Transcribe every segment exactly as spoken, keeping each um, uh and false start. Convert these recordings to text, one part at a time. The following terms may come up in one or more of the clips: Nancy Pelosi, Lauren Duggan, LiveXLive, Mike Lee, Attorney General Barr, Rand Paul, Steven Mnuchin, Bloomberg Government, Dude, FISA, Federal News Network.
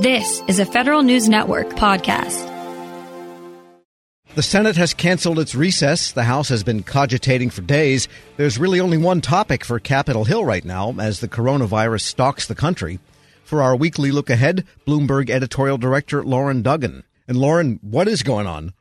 This is a Federal News Network podcast. The Senate has canceled its recess. The House has been cogitating for days. There's really only one topic for Capitol Hill right now as the coronavirus stalks the country. For our weekly look ahead, Bloomberg editorial director Lauren Duggan. And Lauren, what is going on?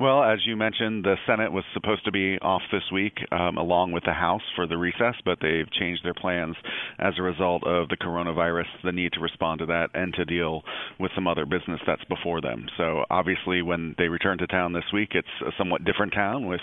Well, as you mentioned, the Senate was supposed to be off this week um, along with the House for the recess, but they've changed their plans as a result of the coronavirus, the need to respond to that and to deal with some other business that's before them. So obviously when they return to town this week, it's a somewhat different town with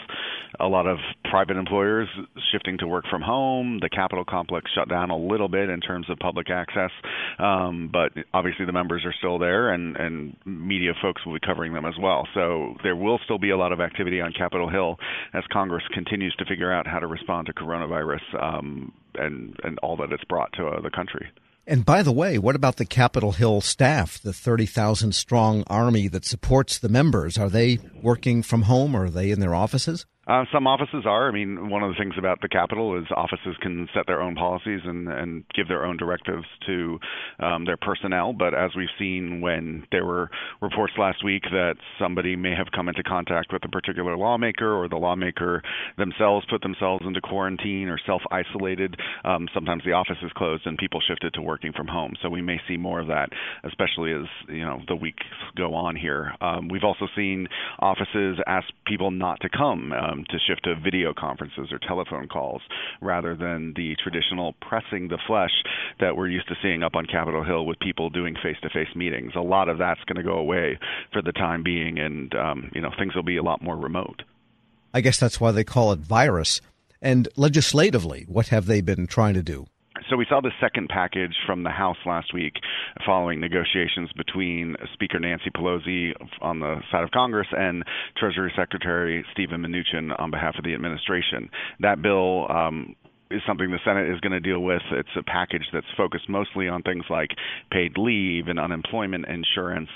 a lot of private employers shifting to work from home. The Capitol complex shut down a little bit in terms of public access, um, but obviously the members are still there and, and media folks will be covering them as well. So there will still be a lot of activity on Capitol Hill as Congress continues to figure out how to respond to coronavirus um, and, and all that it's brought to uh, the country. And by the way, what about the Capitol Hill staff, the thirty thousand strong army that supports the members? Are they working from home or are they in their offices? Uh, some offices are. I mean, one of the things about the Capitol is offices can set their own policies and, and give their own directives to um, their personnel. But as we've seen when there were reports last week that somebody may have come into contact with a particular lawmaker or the lawmaker themselves put themselves into quarantine or self-isolated, um, sometimes the office is closed and people shifted to working from home. So we may see more of that, especially as, you know, the weeks go on here. Um, we've also seen offices ask people not to come. Um, to shift to video conferences or telephone calls rather than the traditional pressing the flesh that we're used to seeing up on Capitol Hill with people doing face-to-face meetings. A lot of that's going to go away for the time being, and um, you know things will be a lot more remote. I guess that's why they call it virus. And legislatively, what have they been trying to do? So we saw the second package from the House last week following negotiations between Speaker Nancy Pelosi on the side of Congress and Treasury Secretary Steven Mnuchin on behalf of the administration. That bill um is something the Senate is going to deal with. It's a package that's focused mostly on things like paid leave and unemployment insurance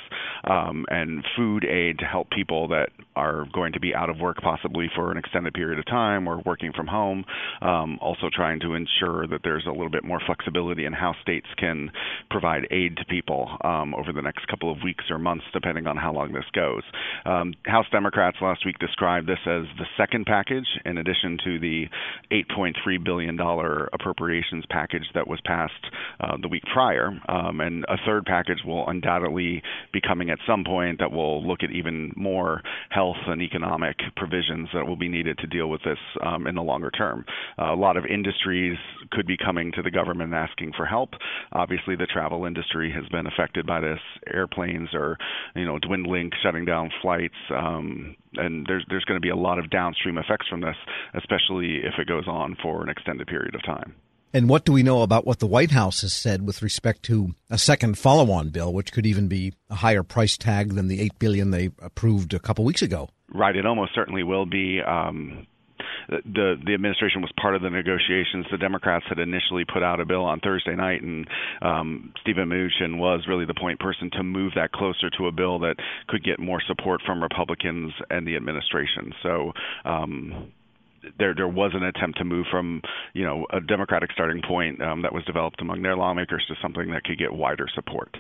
um, and food aid to help people that are going to be out of work possibly for an extended period of time or working from home. Um, also trying to ensure that there's a little bit more flexibility in how states can provide aid to people um, over the next couple of weeks or months, depending on how long this goes. Um, House Democrats last week described this as the second package, in addition to the eight point three billion dollars appropriations package that was passed uh, the week prior. Um, and a third package will undoubtedly be coming at some point that will look at even more health and economic provisions that will be needed to deal with this um, in the longer term. Uh, a lot of industries could be coming to the government asking for help. Obviously, the travel industry has been affected by this. Airplanes are, you know, dwindling, shutting down flights. Um, and there's, there's going to be a lot of downstream effects from this, especially if it goes on for an extended extended period of time. And what do we know about what the White House has said with respect to a second follow-on bill, which could even be a higher price tag than the eight billion dollars they approved a couple weeks ago? Right. It almost certainly will be. Um The the administration was part of the negotiations. The Democrats had initially put out a bill on Thursday night, and um, Steven Mnuchin was really the point person to move that closer to a bill that could get more support from Republicans and the administration. So um There there was an attempt to move from, you know, a Democratic starting point um, that was developed among their lawmakers to something that could get wider support.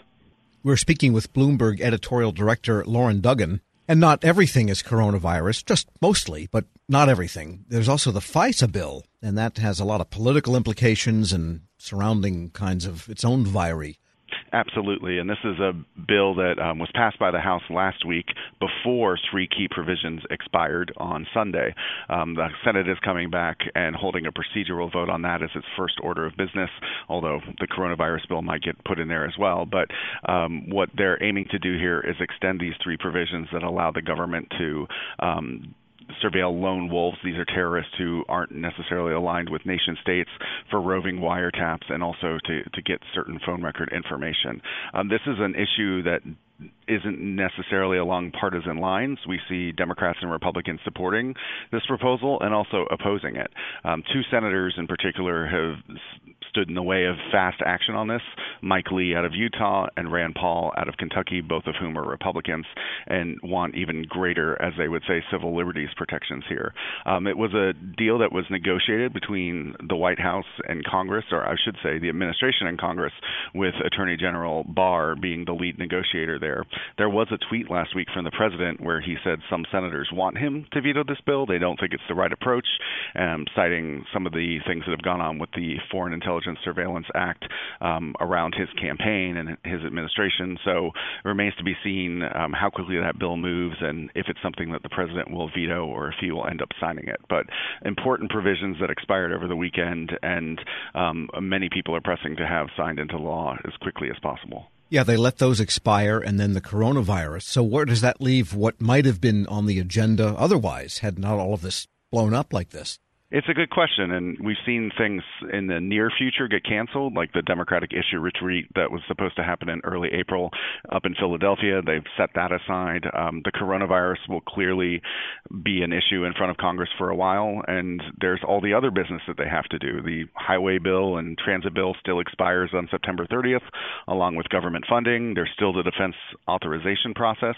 We're speaking with Bloomberg editorial director Lauren Duggan. And not everything is coronavirus, just mostly, but not everything. There's also the FISA bill, and that has a lot of political implications and surrounding kinds of its own virus. Absolutely. And this is a bill that um, was passed by the House last week before three key provisions expired on Sunday. Um, the Senate is coming back and holding a procedural vote on that as its first order of business, although the coronavirus bill might get put in there as well. But um, what they're aiming to do here is extend these three provisions that allow the government to um surveil lone wolves. These are terrorists who aren't necessarily aligned with nation states, for roving wiretaps and also to, to get certain phone record information. Um, this is an issue that isn't necessarily along partisan lines. We see Democrats and Republicans supporting this proposal and also opposing it. Um, two senators in particular have s- stood in the way of fast action on this. Mike Lee out of Utah and Rand Paul out of Kentucky, both of whom are Republicans and want even greater, as they would say, civil liberties protections here. Um, it was a deal that was negotiated between the White House and Congress, or I should say the administration and Congress, with Attorney General Barr being the lead negotiator there. There was a tweet last week from the president where he said some senators want him to veto this bill. They don't think it's the right approach, um, citing some of the things that have gone on with the Foreign Intelligence Surveillance Act um, around his campaign and his administration. So it remains to be seen um, how quickly that bill moves and if it's something that the president will veto or if he will end up signing it. But important provisions that expired over the weekend, and um, many people are pressing to have signed into law as quickly as possible. Yeah, they let those expire, and then the coronavirus. So where does that leave what might have been on the agenda otherwise, had not all of this blown up like this? It's a good question, and we've seen things in the near future get canceled, like the Democratic issue retreat that was supposed to happen in early April up in Philadelphia. They've set that aside. Um, the coronavirus will clearly be an issue in front of Congress for a while, and there's all the other business that they have to do. The highway bill and transit bill still expires on September thirtieth, along with government funding. There's still the defense authorization process,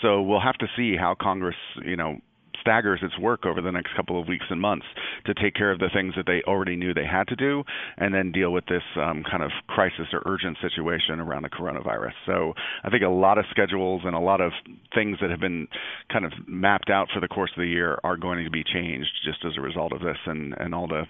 so we'll have to see how Congress, you know, staggers its work over the next couple of weeks and months to take care of the things that they already knew they had to do, and then deal with this um, kind of crisis or urgent situation around the coronavirus. So I think a lot of schedules and a lot of things that have been kind of mapped out for the course of the year are going to be changed just as a result of this and, and all the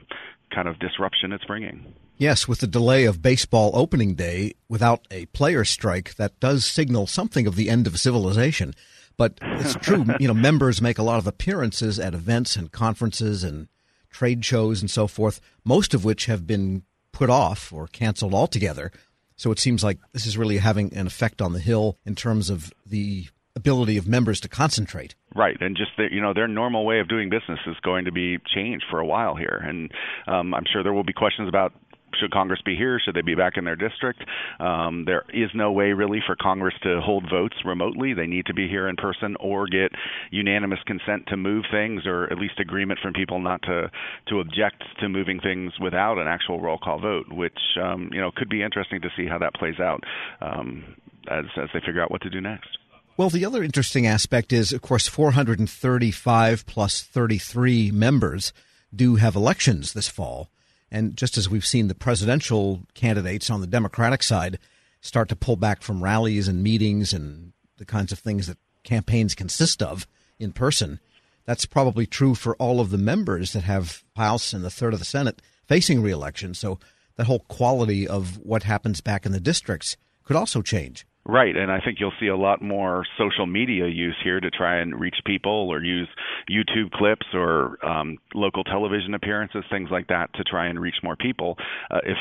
kind of disruption it's bringing. Yes, with the delay of baseball opening day without a player strike, that does signal something of the end of civilization. But it's true, you know, members make a lot of appearances at events and conferences and trade shows and so forth, most of which have been put off or canceled altogether. So it seems like this is really having an effect on the Hill in terms of the ability of members to concentrate. Right. And just that, you know, their normal way of doing business is going to be changed for a while here. And um, I'm sure there will be questions about, should Congress be here? Should they be back in their district? Um, there is no way really for Congress to hold votes remotely. They need to be here in person or get unanimous consent to move things, or at least agreement from people not to, to object to moving things without an actual roll call vote, which um, you know, could be interesting to see how that plays out um, as, as they figure out what to do next. Well, the other interesting aspect is, of course, four hundred thirty-five plus thirty-three members do have elections this fall. And just as we've seen the presidential candidates on the Democratic side start to pull back from rallies and meetings and the kinds of things that campaigns consist of in person, that's probably true for all of the members that have House and the third of the Senate facing re-election. So that whole quality of what happens back in the districts could also change. Right, and I think you'll see a lot more social media use here to try and reach people, or use YouTube clips or um, local television appearances, things like that, to try and reach more people. Uh, if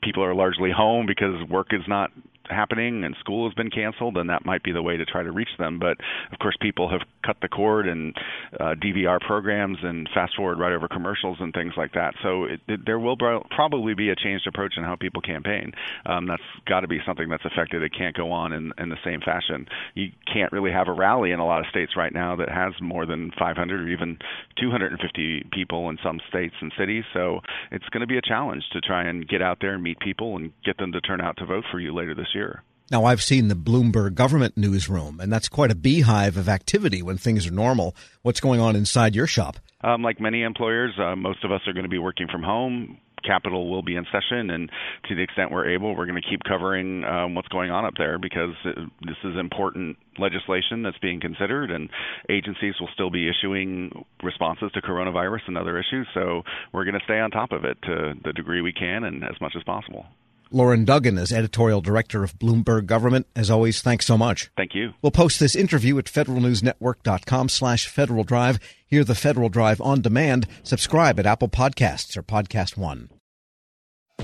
people are largely home because work is not happening and school has been canceled, and that might be the way to try to reach them. But of course, people have cut the cord and uh, D V R programs and fast forward right over commercials and things like that. So it, it, there will bro- probably be a changed approach in how people campaign. Um, that's got to be something that's affected. It can't go on in, in the same fashion. You can't really have a rally in a lot of states right now that has more than five hundred or even two hundred fifty people in some states and cities. So it's going to be a challenge to try and get out there and meet people and get them to turn out to vote for you later this year. Now, I've seen the Bloomberg Government newsroom, and that's quite a beehive of activity when things are normal. What's going on inside your shop? Um, like many employers, uh, most of us are going to be working from home. Capitol will be in session, and to the extent we're able, we're going to keep covering um, what's going on up there, because this is important legislation that's being considered, and agencies will still be issuing responses to coronavirus and other issues. So we're going to stay on top of it to the degree we can and as much as possible. Lauren Duggan is editorial director of Bloomberg Government. As always, thanks so much. Thank you. We'll post this interview at federalnewsnetwork.com slash Federal Drive. Hear the Federal Drive on demand. Subscribe at Apple Podcasts or Podcast One.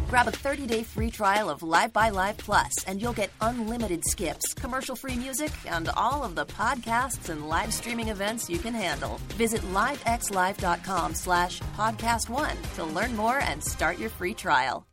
Grab a thirty-day free trial of Live by Live Plus, and you'll get unlimited skips, commercial-free music, and all of the podcasts and live streaming events you can handle. Visit LiveXLive.com slash Podcast One to learn more and start your free trial.